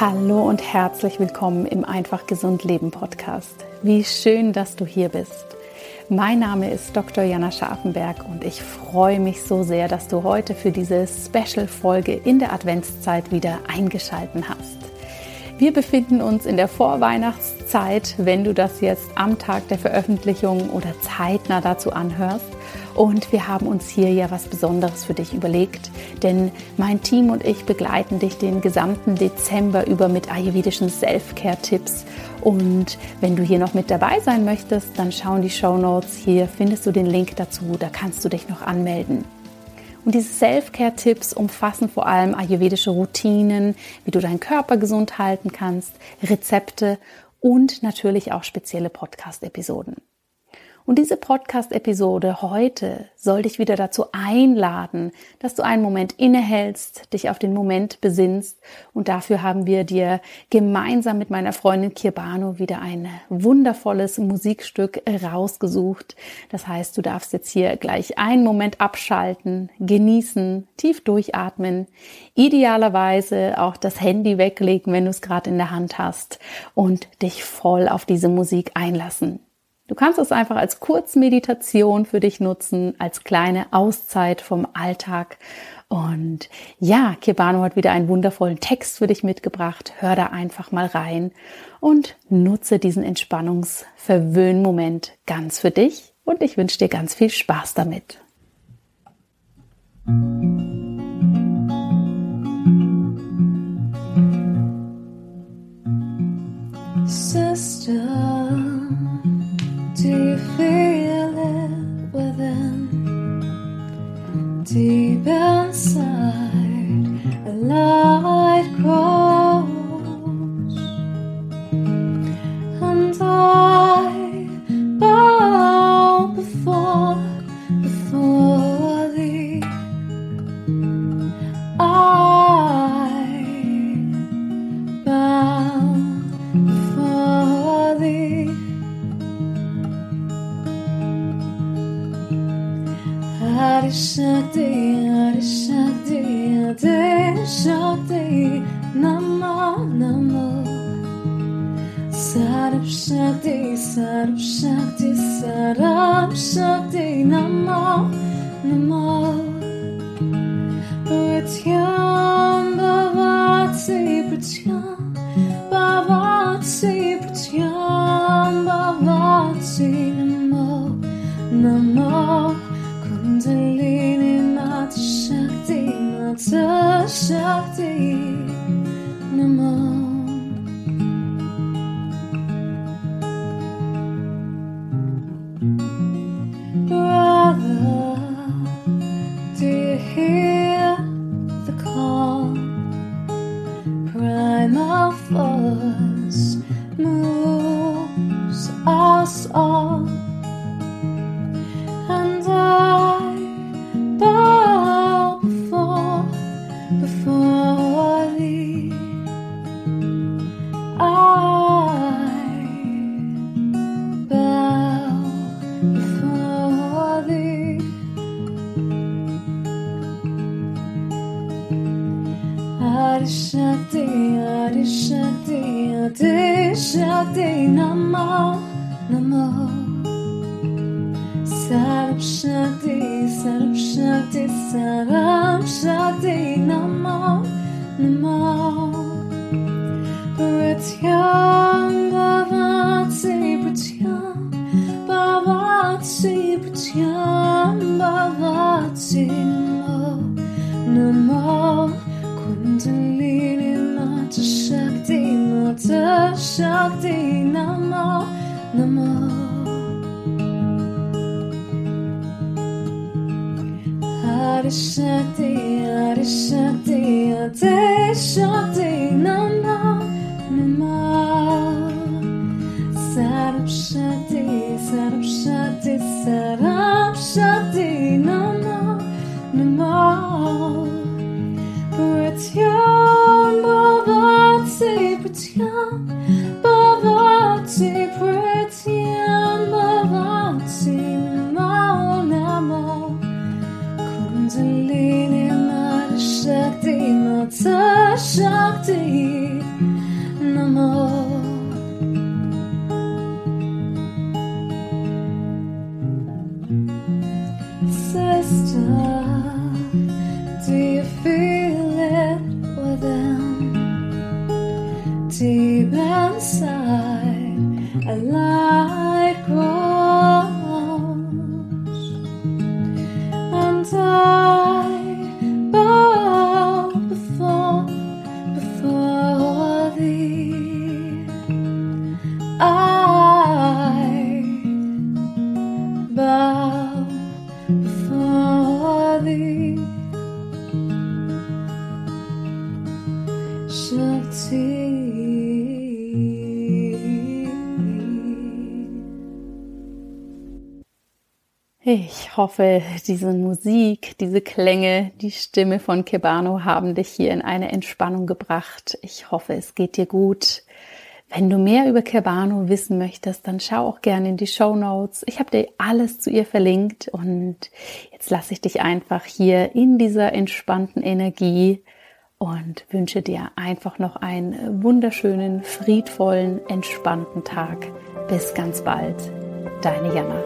Hallo und herzlich willkommen im einfach gesund leben Podcast. Wie schön, dass du hier bist. Mein Name ist Dr. Jana Scharfenberg und ich freue mich so sehr, dass du heute für diese Special-Folge in der Adventszeit wieder eingeschalten hast. Wir befinden uns in der Vorweihnachtszeit, wenn du das jetzt am Tag der Veröffentlichung oder zeitnah dazu anhörst. Und wir haben uns hier ja was Besonderes für dich überlegt, denn mein Team und ich begleiten dich den gesamten Dezember über mit ayurvedischen Self-Care-Tipps. Und wenn du hier noch mit dabei sein möchtest, dann schau in die Shownotes, hier findest du den Link dazu, da kannst du dich noch anmelden. Und diese Self-Care-Tipps umfassen vor allem ayurvedische Routinen, wie du deinen Körper gesund halten kannst, Rezepte und natürlich auch spezielle Podcast-Episoden. Und diese Podcast-Episode heute soll dich wieder dazu einladen, dass du einen Moment innehältst, dich auf den Moment besinnst. Und dafür haben wir dir gemeinsam mit meiner Freundin Kirbanu wieder ein wundervolles Musikstück rausgesucht. Das heißt, du darfst jetzt hier gleich einen Moment abschalten, genießen, tief durchatmen, idealerweise auch das Handy weglegen, wenn du es gerade in der Hand hast, und dich voll auf diese Musik einlassen. Du kannst es einfach als Kurzmeditation für dich nutzen, als kleine Auszeit vom Alltag. Und ja, Kirbanu hat wieder einen wundervollen Text für dich mitgebracht. Hör da einfach mal rein und nutze diesen Entspannungsverwöhnmoment ganz für dich. Und ich wünsche dir ganz viel Spaß damit. Sister, do you feel it within? Deep inside, a light grows, and I bow before thee. I bow before thee. Adi Shakti, Adi Shakti, Adi Shakti, Namo Namo. Sarab Shakti, Sarab Shakti, Sarab Shakti, Namo Namo. Pratyam Bhavati, Pratyam Bhavati, Pratyam Bhavati, Namo Namo. Kundalini Mata Shakti, Mata Shakti, Namo. Brother, do you hear the call? Primal force moves us all. Bhavati, Pratyam Bhavati, Namo Namo. שלי נענה לשקתי נוצה שקתי נמור Sister, do you feel it within? Deep inside, a light grows, and I bow before thee. I bow before thee. Ich hoffe, diese Musik, diese Klänge, die Stimme von Kirbanu haben dich hier in eine Entspannung gebracht. Ich hoffe, es geht dir gut. Wenn du mehr über Kirbanu wissen möchtest, dann schau auch gerne in die Shownotes. Ich habe dir alles zu ihr verlinkt und jetzt lasse ich dich einfach hier in dieser entspannten Energie und wünsche dir einfach noch einen wunderschönen, friedvollen, entspannten Tag. Bis ganz bald. Deine Jana.